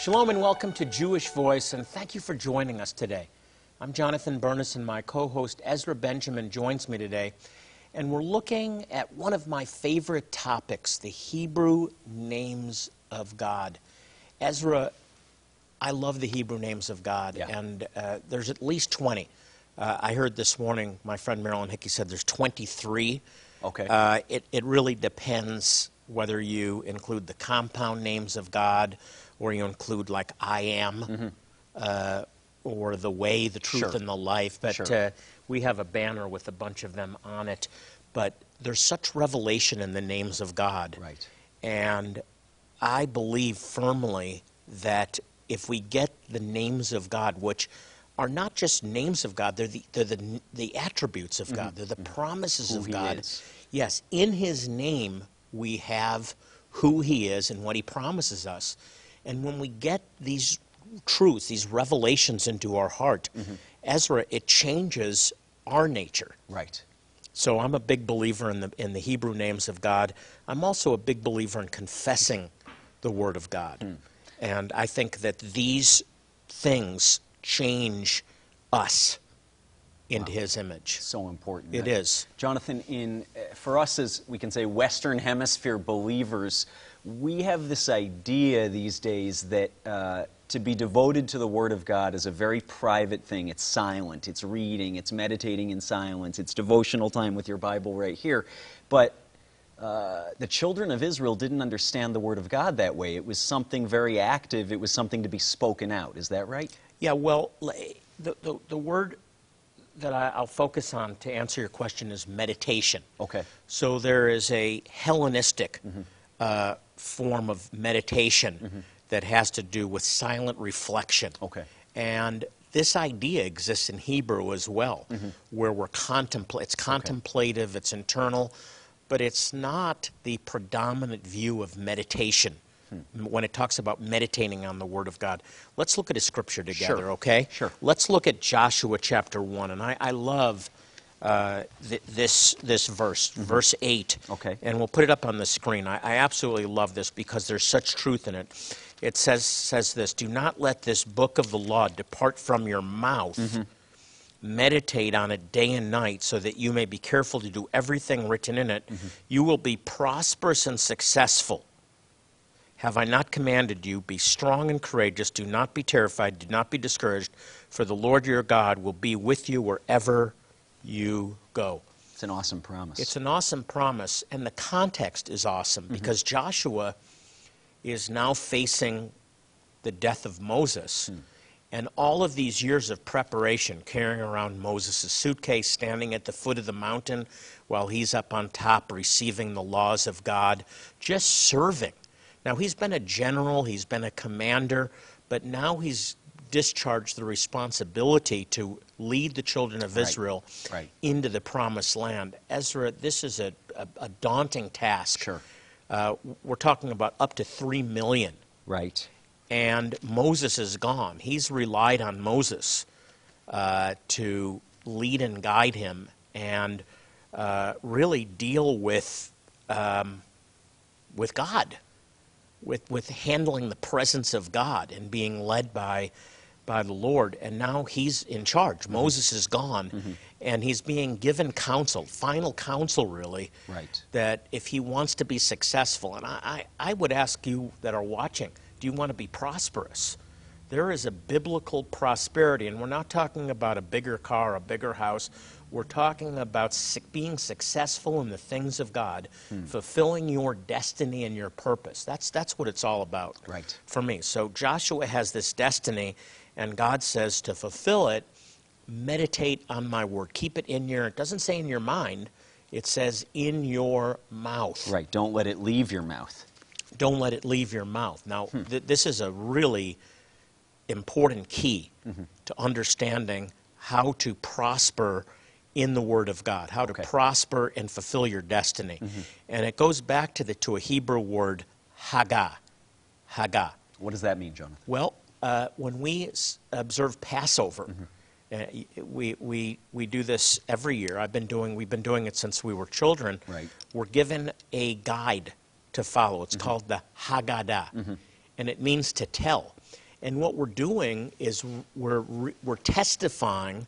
Shalom and welcome to Jewish Voice, and thank you for joining us today. I'm Jonathan Bernis, and my co-host Ezra Benjamin joins me today. And we're looking at one of my favorite topics, the Hebrew names of God. Ezra, I love the Hebrew names of God, and there's at least 20. I heard this morning, my friend Marilyn Hickey said there's 23. Okay. It really depends whether you include the compound names of God or you include, like, I am, or the way, the truth, and the life. But we have a banner with a bunch of them on it. But there's such revelation in the names of God. Right. And I believe firmly that if we get the names of God, which are not just names of God, they're the attributes of God, they're the promises of God. Yes, in His name we have who He is and what He promises us. And when we get these truths, these revelations into our heart, Ezra, it changes our nature. Right. So I'm a big believer in the Hebrew names of God. I'm also a big believer in confessing the Word of God. And I think that these things change us into His image. So important. It is. Jonathan, for us as we can say Western Hemisphere believers, we have this idea these days that to be devoted to the Word of God is a very private thing. It's silent, it's reading, it's meditating in silence, it's devotional time with your Bible right here. But the children of Israel didn't understand the Word of God that way. It was something very active. It was something to be spoken out. Is that right? Yeah, well, the word that I'll focus on to answer your question is meditation. Okay. So there is a Hellenistic form of meditation that has to do with silent reflection. Okay. And this idea exists in Hebrew as well, where we're it's contemplative, it's internal, but it's not the predominant view of meditation when it talks about meditating on the Word of God. Let's look at a scripture together, okay? Sure. Let's look at Joshua chapter 1. And I love this verse, verse 8. Okay. And we'll put it up on the screen. I absolutely love this because there's such truth in it. It says this, "Do not let this book of the law depart from your mouth. Meditate on it day and night so that you may be careful to do everything written in it. You will be prosperous and successful. Have I not commanded you, be strong and courageous, do not be terrified, do not be discouraged, for the Lord your God will be with you wherever you go." It's an awesome promise. It's an awesome promise, and the context is awesome because Joshua is now facing the death of Moses, and all of these years of preparation, carrying around Moses' suitcase, standing at the foot of the mountain while he's up on top receiving the laws of God, just serving. Now, he's been a general, he's been a commander, but now he's discharged the responsibility to lead the children of Israel into the promised land. Ezra, this is a daunting task. Sure. We're talking about up to 3 million. Right. And Moses is gone. He's relied on Moses to lead and guide him and really deal with God. With handling the presence of God and being led by the Lord. And now he's in charge. Moses is gone, and he's being given counsel, final counsel really, that if he wants to be successful, and I would ask you that are watching, do you want to be prosperous? There is a biblical prosperity, and we're not talking about a bigger car, a bigger house. We're talking about being successful in the things of God, fulfilling your destiny and your purpose. That's what it's all about for me. So Joshua has this destiny, and God says to fulfill it, meditate on my word. Keep it in your, it doesn't say in your mind, it says in your mouth. Right, don't let it leave your mouth. Don't let it leave your mouth. Now, this is a really important key to understanding how to prosper in the Word of God, how to prosper and fulfill your destiny. And it goes back to a Hebrew word, hagah. Hagah. What does that mean, Jonathan? Well, when we observe Passover, we do this every year. We've been doing it since we were children. Right. We're given a guide to follow. It's called the Haggadah, and it means to tell. And what we're doing is we're testifying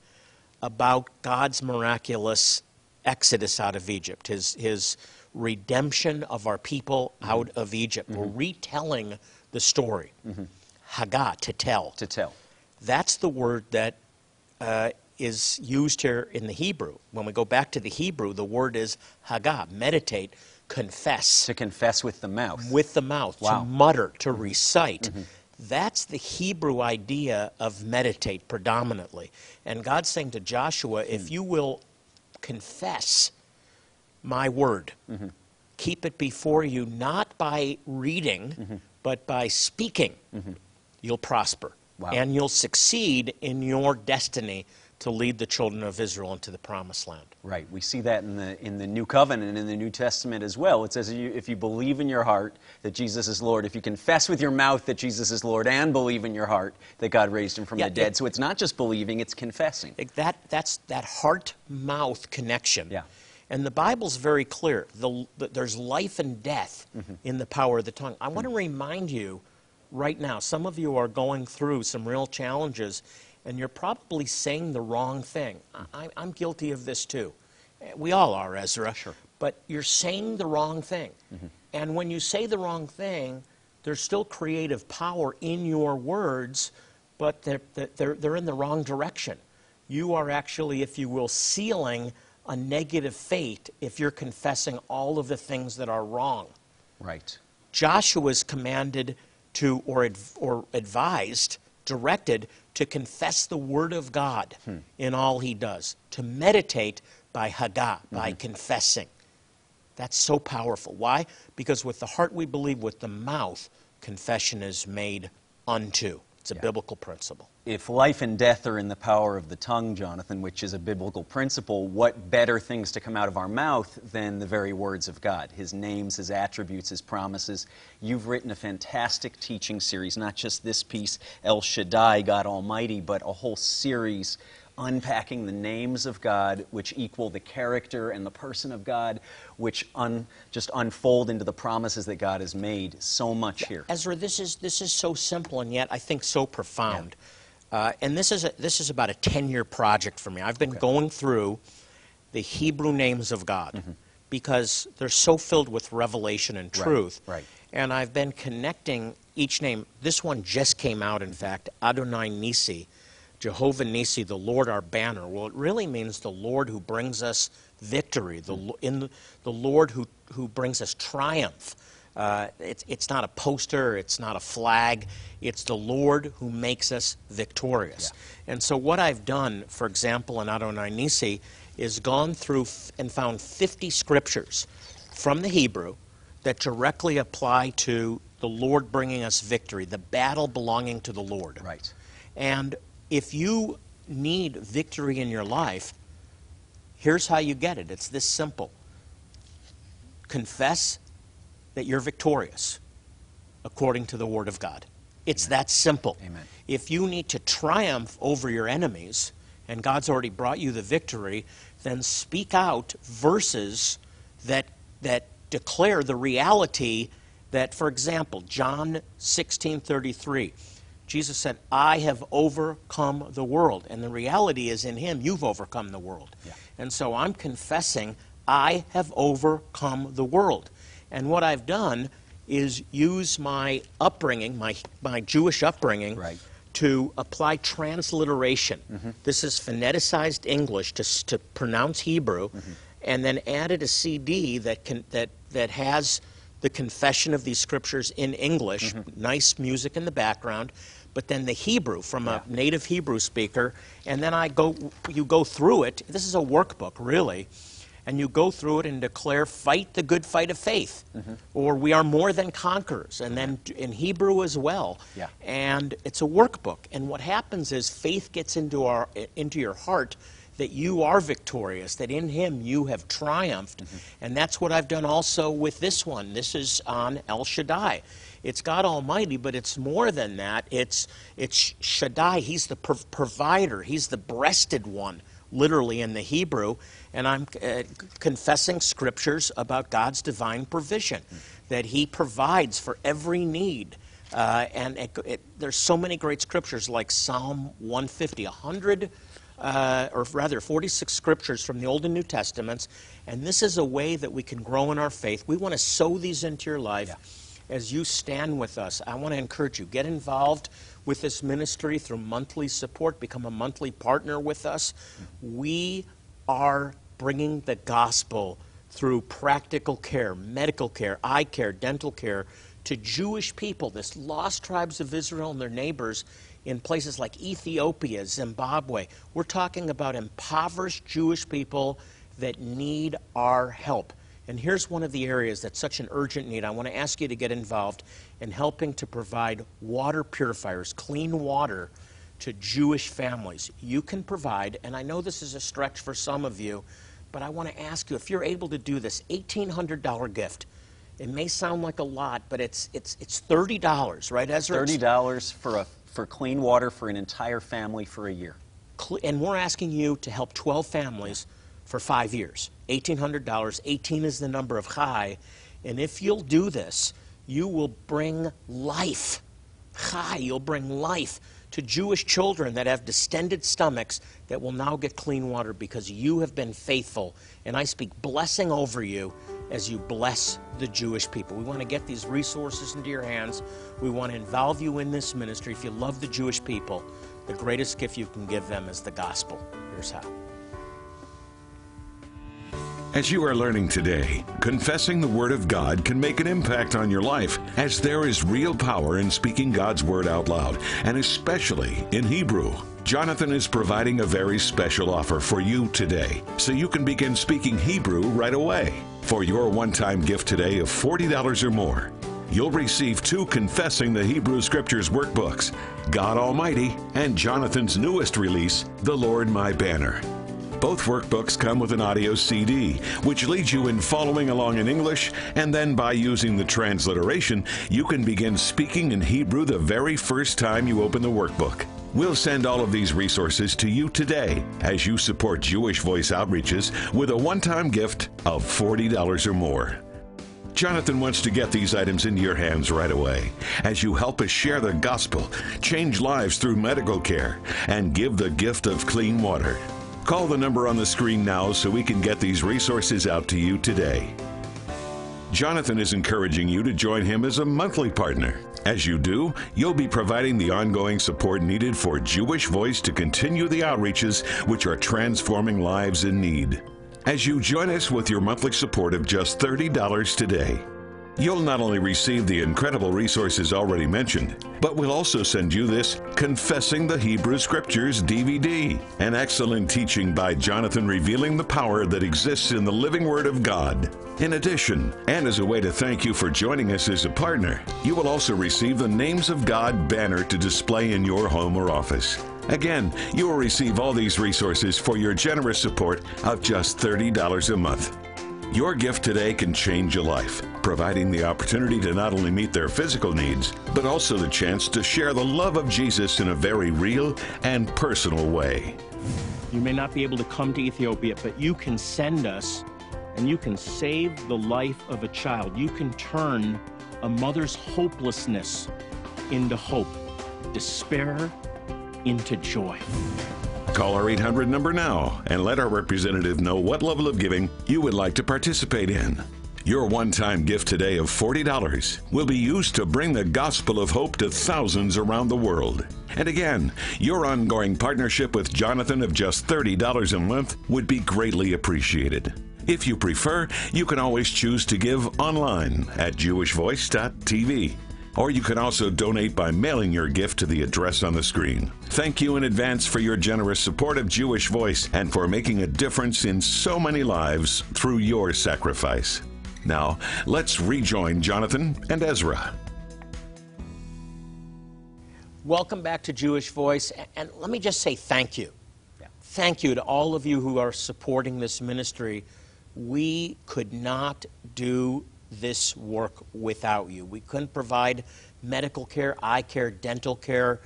about God's miraculous exodus out of Egypt, his redemption of our people out of Egypt. We're retelling the story. Hagah, to tell. To tell. That's the word that is used here in the Hebrew. When we go back to the Hebrew, the word is hagah, meditate, confess. To confess with the mouth. With the mouth, to mutter, to recite. That's the Hebrew idea of meditate predominantly. And God's saying to Joshua, if you will confess my word, keep it before you, not by reading, but by speaking, you'll prosper. Wow. And you'll succeed in your destiny to lead the children of Israel into the promised land. Right. We see that in the New Covenant and in the New Testament as well. It says if you believe in your heart that Jesus is Lord, if you confess with your mouth that Jesus is Lord and believe in your heart that God raised him from the dead. So it's not just believing, it's confessing. That's that heart-mouth connection. Yeah. And the Bible's very clear. There's life and death in the power of the tongue. I want to remind you right now, some of you are going through some real challenges, and you're probably saying the wrong thing. I'm guilty of this too. We all are, Ezra. Sure. But you're saying the wrong thing. And when you say the wrong thing, there's still creative power in your words, but they're in the wrong direction. You are actually, if you will, sealing a negative fate if you're confessing all of the things that are wrong. Right. Joshua's commanded to, or advised, directed, to confess the Word of God in all he does, to meditate by hagah, by confessing. That's so powerful. Why? Because with the heart we believe, with the mouth, confession is made unto. It's a biblical principle. If life and death are in the power of the tongue, Jonathan, which is a biblical principle, what better things to come out of our mouth than the very words of God, his names, his attributes, his promises. You've written a fantastic teaching series, not just this piece, El Shaddai, God Almighty, but a whole series unpacking the names of God, which equal the character and the person of God, which just unfold into the promises that God has made. So much here. Ezra, this is so simple and yet I think so profound. Yeah. And this is about a 10-year project for me. I've been going through the Hebrew names of God because they're so filled with revelation and truth. Right. And I've been connecting each name. This one just came out, in fact, Adonai Nissi. Jehovah Nissi, the Lord our banner. Well, it really means the Lord who brings us victory, the Lord who brings us triumph. It's not a poster, it's not a flag, it's the Lord who makes us victorious. Yeah. And so what I've done, for example, in Adonai Nissi, is gone through and found 50 scriptures from the Hebrew that directly apply to the Lord bringing us victory, the battle belonging to the Lord. Right. And if you need victory in your life, here's how you get it. It's this simple. Confess that you're victorious according to the Word of God. It's that simple. Amen. If you need to triumph over your enemies, and God's already brought you the victory, then speak out verses that declare the reality that, for example, John 16:33. Jesus said, I have overcome the world. And the reality is in him, you've overcome the world. Yeah. And so I'm confessing, I have overcome the world. And what I've done is use my upbringing, my Jewish upbringing, to apply transliteration. This is phoneticized English to pronounce Hebrew, and then added a CD that has the confession of these scriptures in English, nice music in the background, but then the Hebrew from a native Hebrew speaker, and then you go through it. This is a workbook, really, and you go through it and declare, fight the good fight of faith, or we are more than conquerors, and then in Hebrew as well. Yeah. And it's a workbook. And what happens is faith gets into your heart that you are victorious, that in him you have triumphed. And that's what I've done also with this one. This is on El Shaddai. It's God Almighty, but it's more than that. It's Shaddai. He's the provider. He's the breasted one, literally in the Hebrew. And I'm confessing scriptures about God's divine provision, that he provides for every need. There's so many great scriptures like Psalm 150, 46 scriptures from the Old and New Testaments. And this is a way that we can grow in our faith. We want to sow these into your life. Yeah. As you stand with us, I want to encourage you, get involved with this ministry through monthly support, become a monthly partner with us. We are bringing the gospel through practical care, medical care, eye care, dental care, to Jewish people, this lost tribes of Israel and their neighbors, in places like Ethiopia, Zimbabwe. We're talking about impoverished Jewish people that need our help. And here's one of the areas that's such an urgent need. I want to ask you to get involved in helping to provide water purifiers, clean water, to Jewish families. You can provide, and I know this is a stretch for some of you, but I want to ask you, if you're able to do this, $1,800 gift. It may sound like a lot, but it's $30, right, Ezra? $30 for clean water for an entire family for a year. And we're asking you to help 12 families for 5 years. $1,800, 18 is the number of Chai, and if you'll do this, you will bring life, Chai, you'll bring life to Jewish children that have distended stomachs that will now get clean water because you have been faithful, and I speak blessing over you as you bless the Jewish people. We want to get these resources into your hands. We want to involve you in this ministry. If you love the Jewish people, the greatest gift you can give them is the gospel. Here's how. As you are learning today, confessing the Word of God can make an impact on your life, as there is real power in speaking God's Word out loud, and especially in Hebrew. Jonathan is providing a very special offer for you today, so you can begin speaking Hebrew right away. For your one-time gift today of $40 or more, you'll receive 2 Confessing the Hebrew Scriptures workbooks, God Almighty, and Jonathan's newest release, The Lord My Banner. Both workbooks come with an audio CD, which leads you in following along in English, and then by using the transliteration, you can begin speaking in Hebrew the very first time you open the workbook. We'll send all of these resources to you today as you support Jewish Voice outreaches with a one-time gift of $40 or more. Jonathan wants to get these items into your hands right away as you help us share the gospel, change lives through medical care, and give the gift of clean water. Call the number on the screen now so we can get these resources out to you today. Jonathan is encouraging you to join him as a monthly partner. As you do, you'll be providing the ongoing support needed for Jewish Voice to continue the outreaches which are transforming lives in need. As you join us with your monthly support of just $30 today, you'll not only receive the incredible resources already mentioned, but we'll also send you this Confessing the Hebrew Scriptures DVD, an excellent teaching by Jonathan revealing the power that exists in the living Word of God. In addition, and as a way to thank you for joining us as a partner, you will also receive the Names of God banner to display in your home or office. Again, you will receive all these resources for your generous support of just $30 a month. Your gift today can change your life, providing the opportunity to not only meet their physical needs, but also the chance to share the love of Jesus in a very real and personal way. You may not be able to come to Ethiopia, but you can send us and you can save the life of a child. You can turn a mother's hopelessness into hope, despair into joy. Call our 800 number now and let our representative know what level of giving you would like to participate in. Your one-time gift today of $40 will be used to bring the gospel of hope to thousands around the world. And again, your ongoing partnership with Jonathan of just $30 a month would be greatly appreciated. If you prefer, you can always choose to give online at jewishvoice.tv. Or you can also donate by mailing your gift to the address on the screen. Thank you in advance for your generous support of Jewish Voice and for making a difference in so many lives through your sacrifice. Now, let's rejoin Jonathan and Ezra. Welcome back to Jewish Voice, and let me just say thank you. Thank you to all of you who are supporting this ministry. We could not do this work without you. We couldn't provide medical care, eye care, dental care,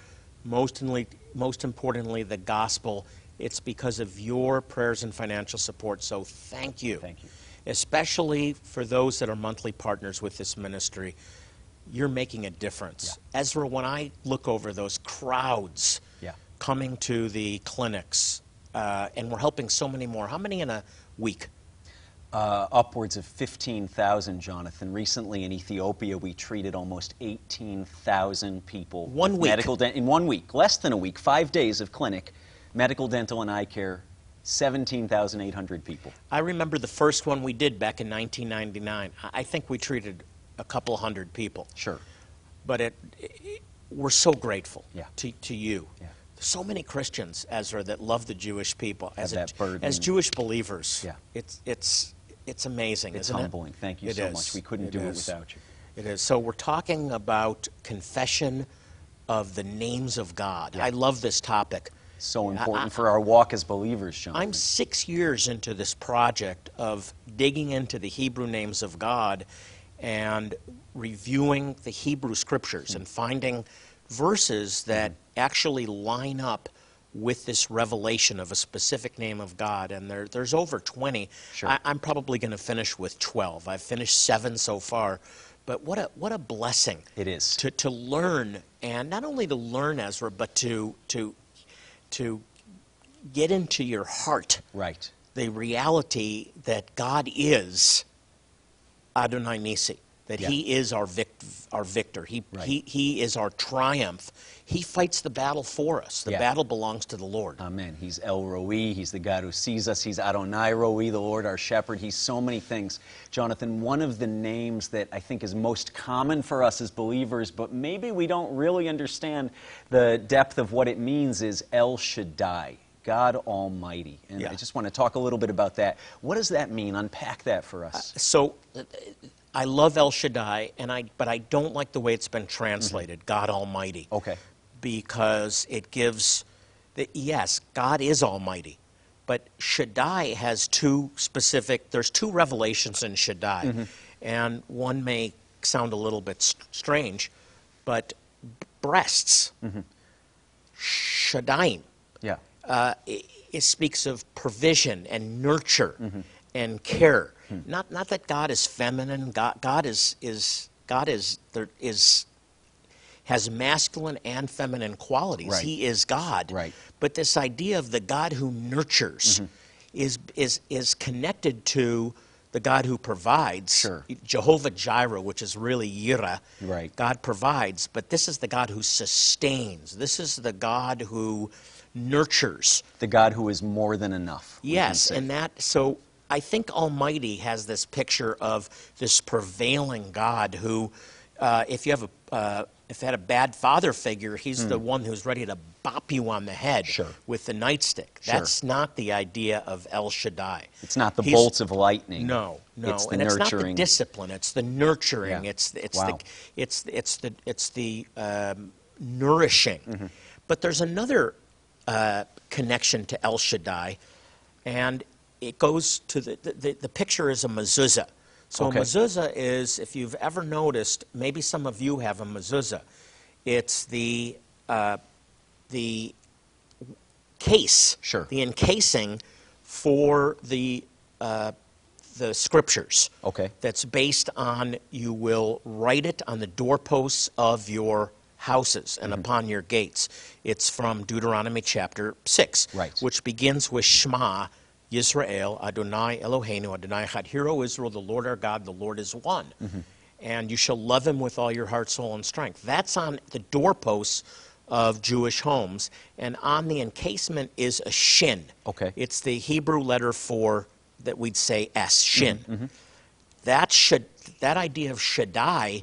most importantly, the gospel. It's because of your prayers and financial support, so thank you. Thank you. Especially for those that are monthly partners with this ministry. You're making a difference. Yeah. Ezra, when I look over those crowds coming to the clinics, and we're helping so many more. How many in a week? Upwards of 15,000, Jonathan. Recently in Ethiopia, we treated almost 18,000 people. In one week, less than a week, 5 days of clinic, medical, dental, and eye care, 17,800 people. I remember the first one we did back in 1999. I think we treated a couple hundred people. Sure. But we're so grateful to you. Yeah. So many Christians, Ezra, that love the Jewish people as Jewish believers. Yeah. It's amazing, isn't it? It's humbling. Thank you so much. We couldn't do it without you. It is. So we're talking about confession of the names of God. Yeah. I love this topic. So important for our walk as believers, John. I'm 6 years into this project of digging into the Hebrew names of God and reviewing the Hebrew Scriptures and finding verses that actually line up with this revelation of a specific name of God, and there's over 20. Sure. I'm probably going to finish with 12. I've finished 7 so far, but what a blessing it is to learn, and not only to learn, Ezra, but to get into your heart the reality that God is Adonai Nissi. That he is our victor. He is our triumph. He fights the battle for us. The battle belongs to the Lord. Amen. He's El-Roi. He's the God who sees us. He's Adonai-Roi, the Lord, our shepherd. He's so many things. Jonathan, one of the names that I think is most common for us as believers, but maybe we don't really understand the depth of what it means, is El Shaddai, God Almighty. And I just want to talk a little bit about that. What does that mean? Unpack that for us. I love El Shaddai, but I don't like the way it's been translated, God Almighty. Okay. Because it gives, yes, God is Almighty, but Shaddai has there's two revelations in Shaddai, and one may sound a little bit strange, but breasts, Shaddai, it speaks of provision and nurture and care. Not that God is feminine. God has masculine and feminine qualities. Right. He is God. Right. But this idea of the God who nurtures is connected to the God who provides. Sure. Jehovah Jireh, which is really Yireh. Right. God provides, but this is the God who sustains. This is the God who nurtures. The God who is more than enough. Yes, and so I think Almighty has this picture of this prevailing God who, if you had a bad father figure, he's the one who's ready to bop you on the head with the nightstick. That's not the idea of El Shaddai. It's not the bolts of lightning. No, it's and nurturing. It's not the discipline. It's the nurturing. Yeah. It's the nourishing. But there's another connection to El Shaddai, and it goes to the picture is a mezuzah. So a mezuzah is, if you've ever noticed, maybe some of you have a mezuzah. It's the case, the encasing for the scriptures. Okay. That's based on, you will write it on the doorposts of your houses and upon your gates. It's from Deuteronomy chapter 6, which begins with Shema Yisrael, Adonai Eloheinu, Adonai Echad. Hear, O Israel, the Lord our God, the Lord is one. And you shall love him with all your heart, soul, and strength. That's on the doorposts of Jewish homes. And on the encasement is a shin. Okay. It's the Hebrew letter for, that we'd say S, shin. That idea of Shaddai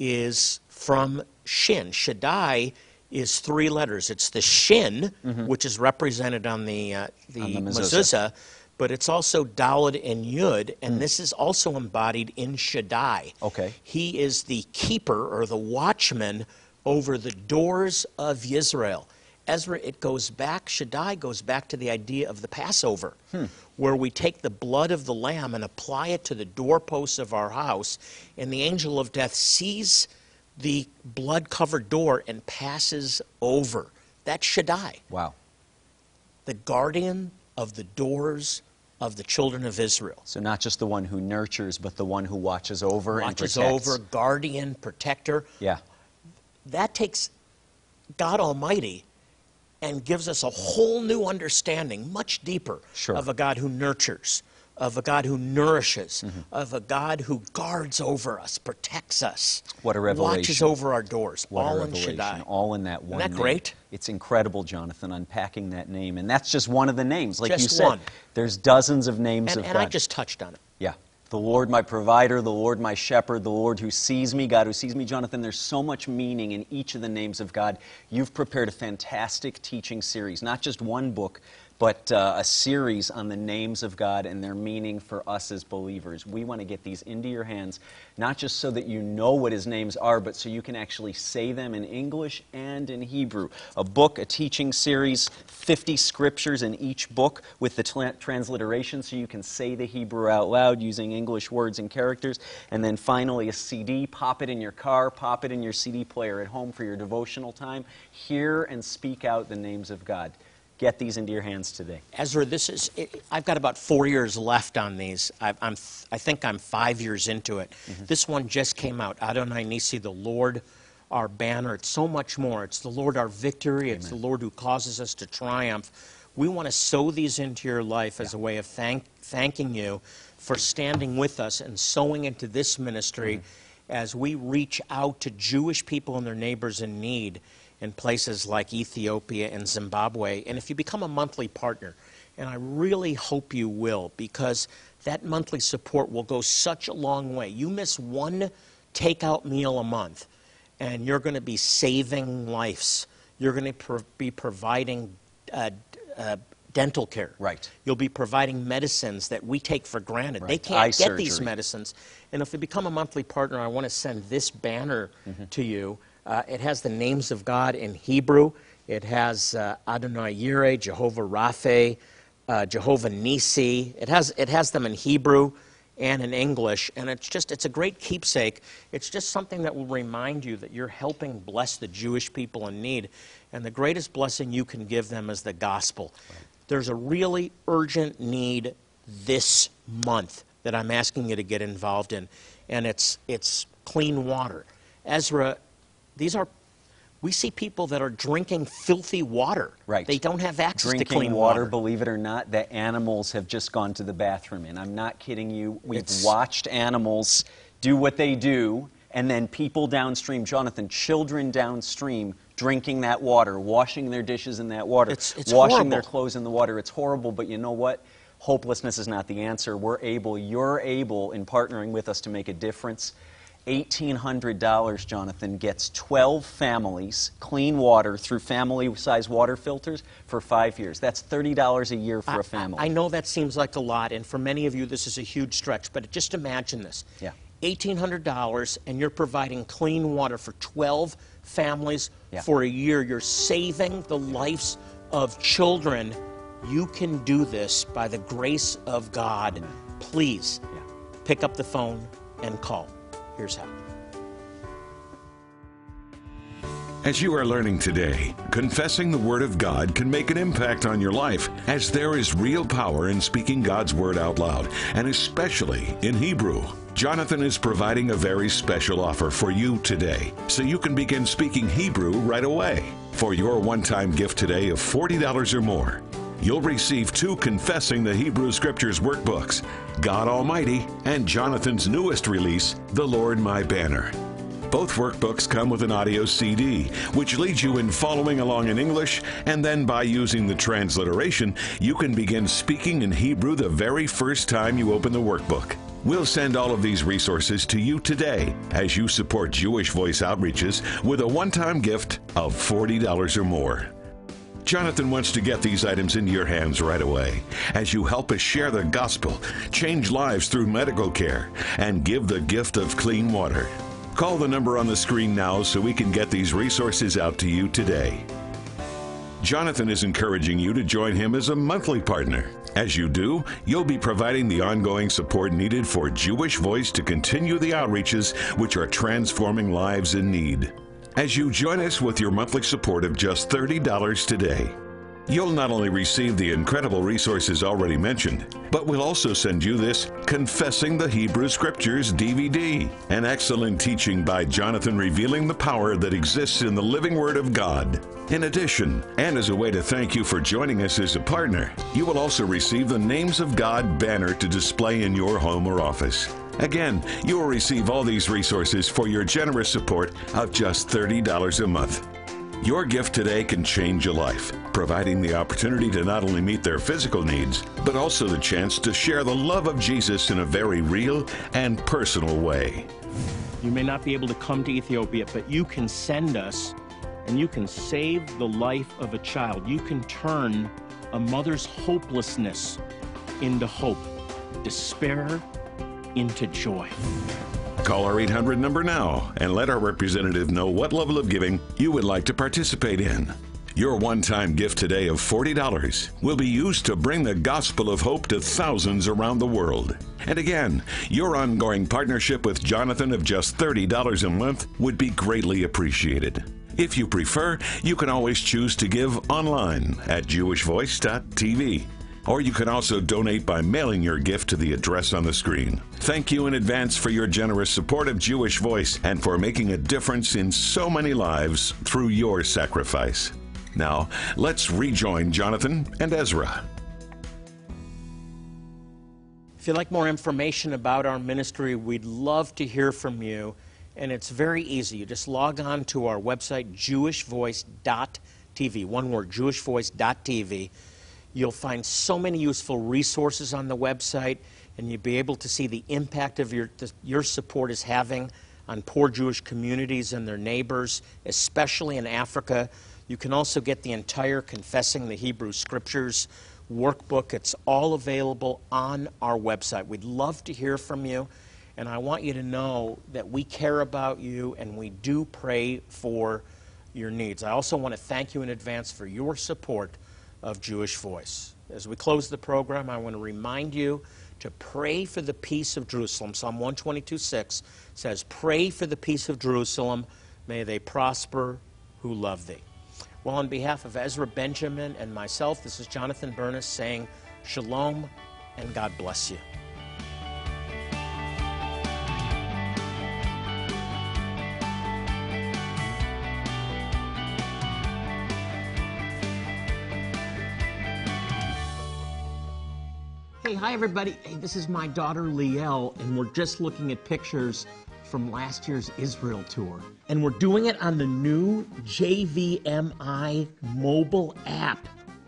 is from Shin. Shaddai is three letters. It's the Shin, which is represented on the mezuzah, but it's also Daled and Yud, and this is also embodied in Shaddai. Okay. He is the keeper or the watchman over the doors of Yisrael. Ezra, it goes back, Shaddai goes back to the idea of the Passover, where we take the blood of the lamb and apply it to the doorposts of our house, and the angel of death sees the blood-covered door and passes over. That's Shaddai. Wow. The guardian of the doors of the children of Israel. So not just the one who nurtures, but the one who watches over and protects. Watches over, guardian, protector. Yeah. That takes God Almighty and gives us a whole new understanding, much deeper, of a God who nurtures, of a God who nourishes, of a God who guards over us, protects us. What a revelation. Watches over our doors, all in Shaddai. All in that one name. Isn't that great? It's incredible, Jonathan, unpacking that name. And that's just one of the names. Like you said, there's dozens of names of God. And I just touched on it. Yeah. The Lord my provider, the Lord my shepherd, the Lord who sees me, God who sees me. Jonathan, there's so much meaning in each of the names of God. You've prepared a fantastic teaching series, not just one book, but a series on the names of God and their meaning for us as believers. We want to get these into your hands, not just so that you know what his names are, but so you can actually say them in English and in Hebrew. A book, a teaching series, 50 scriptures in each book with the transliteration so you can say the Hebrew out loud using English words and characters. And then finally a CD, pop it in your car, pop it in your CD player at home for your devotional time. Hear and speak out the names of God. Get these into your hands today. Ezra, this is, I've got about 4 years left on these. I think I'm 5 years into it. This one just came out, Adonai Nissi, the Lord our banner. It's so much more. It's the Lord our victory. Amen. It's the Lord who causes us to triumph. We want to sow these into your life as a way of thanking you for standing with us and sowing into this ministry as we reach out to Jewish people and their neighbors in need in places like Ethiopia and Zimbabwe. And if you become a monthly partner, and I really hope you will, because that monthly support will go such a long way. You miss one takeout meal a month, and you're going to be saving lives. You're going to be providing dental care. Right. You'll be providing medicines that we take for granted. Right. They can't get these medicines. And if you become a monthly partner, I want to send this banner to you. It has the names of God in Hebrew. It has Adonai Yireh, Jehovah Rapha, Jehovah Nissi. It has them in Hebrew and in English, and it's a great keepsake. It's just something that will remind you that you're helping bless the Jewish people in need, and the greatest blessing you can give them is the gospel. Right. There's a really urgent need this month that I'm asking you to get involved in, and it's clean water. Ezra, we see people that are drinking filthy water. Right. They don't have access to clean water. Believe it or not, the animals have just gone to the bathroom. And I'm not kidding you. We've watched animals do what they do, and then people downstream, Jonathan, children downstream, drinking that water, washing their dishes in that water, washing their clothes in the water. It's horrible, but you know what? Hopelessness is not the answer. You're able, in partnering with us, to make a difference. $1,800, Jonathan, gets 12 families clean water through family-size water filters for 5 years. That's $30 a year for a family. I know that seems like a lot, and for many of you this is a huge stretch, but just imagine this. Yeah. $1,800, and you're providing clean water for 12 families for a year. You're saving the lives of children. You can do this by the grace of God. Amen. Please pick up the phone and call. Here's how. As you are learning today, confessing the Word of God can make an impact on your life, as there is real power in speaking God's Word out loud, and especially in Hebrew. Jonathan is providing a very special offer for you today, so you can begin speaking Hebrew right away. For your one-time gift today of $40 or more, you'll receive two Confessing the Hebrew Scriptures workbooks, God Almighty, and Jonathan's newest release, The Lord My Banner. Both workbooks come with an audio CD, which leads you in following along in English, and then by using the transliteration, you can begin speaking in Hebrew the very first time you open the workbook. We'll send all of these resources to you today as you support Jewish Voice Outreaches with a one-time gift of $40 or more. Jonathan wants to get these items into your hands right away as you help us share the gospel, change lives through medical care, and give the gift of clean water. Call the number on the screen now so we can get these resources out to you today. Jonathan is encouraging you to join him as a monthly partner. As you do, you'll be providing the ongoing support needed for Jewish Voice to continue the outreaches which are transforming lives in need. As you join us with your monthly support of just $30 today, you'll not only receive the incredible resources already mentioned, but we'll also send you this Confessing the Hebrew Scriptures DVD, an excellent teaching by Jonathan revealing the power that exists in the living Word of God. In addition, and as a way to thank you for joining us as a partner, you will also receive the Names of God banner to display in your home or office. Again, you will receive all these resources for your generous support of just $30 a month. Your gift today can change a life, providing the opportunity to not only meet their physical needs, but also the chance to share the love of Jesus in a very real and personal way. You may not be able to come to Ethiopia, but you can send us and you can save the life of a child. You can turn a mother's hopelessness into hope, despair into joy. Call our 800 number now and let our representative know what level of giving you would like to participate in. Your one-time gift today of $40 will be used to bring the gospel of hope to thousands around the world. And again, your ongoing partnership with Jonathan of just $30 a month would be greatly appreciated. If you prefer, you can always choose to give online at jewishvoice.tv. Or you can also donate by mailing your gift to the address on the screen. Thank you in advance for your generous support of Jewish Voice and for making a difference in so many lives through your sacrifice. Now, let's rejoin Jonathan and Ezra. If you'd like more information about our ministry, we'd love to hear from you. And it's very easy. You just log on to our website, jewishvoice.tv. One word, jewishvoice.tv. You'll find so many useful resources on the website, and you'll be able to see the impact of your support is having on poor Jewish communities and their neighbors, especially in Africa. You can also get the entire Confessing the Hebrew Scriptures workbook. It's all available on our website. We'd love to hear from you, and I want you to know that we care about you and we do pray for your needs. I also want to thank you in advance for your support of Jewish Voice. As we close the program, I want to remind you to pray for the peace of Jerusalem. Psalm 122:6 says, "Pray for the peace of Jerusalem. May they prosper who love thee." Well, on behalf of Ezra Benjamin and myself, this is Jonathan Bernis saying shalom and God bless you. Hi, everybody. Hey, this is my daughter, Liel, and we're just looking at pictures from last year's Israel tour. And we're doing it on the new JVMI mobile app.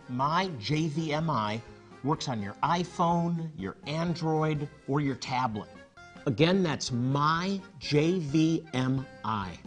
My JVMI works on your iPhone, your Android, or your tablet. Again, that's My JVMI.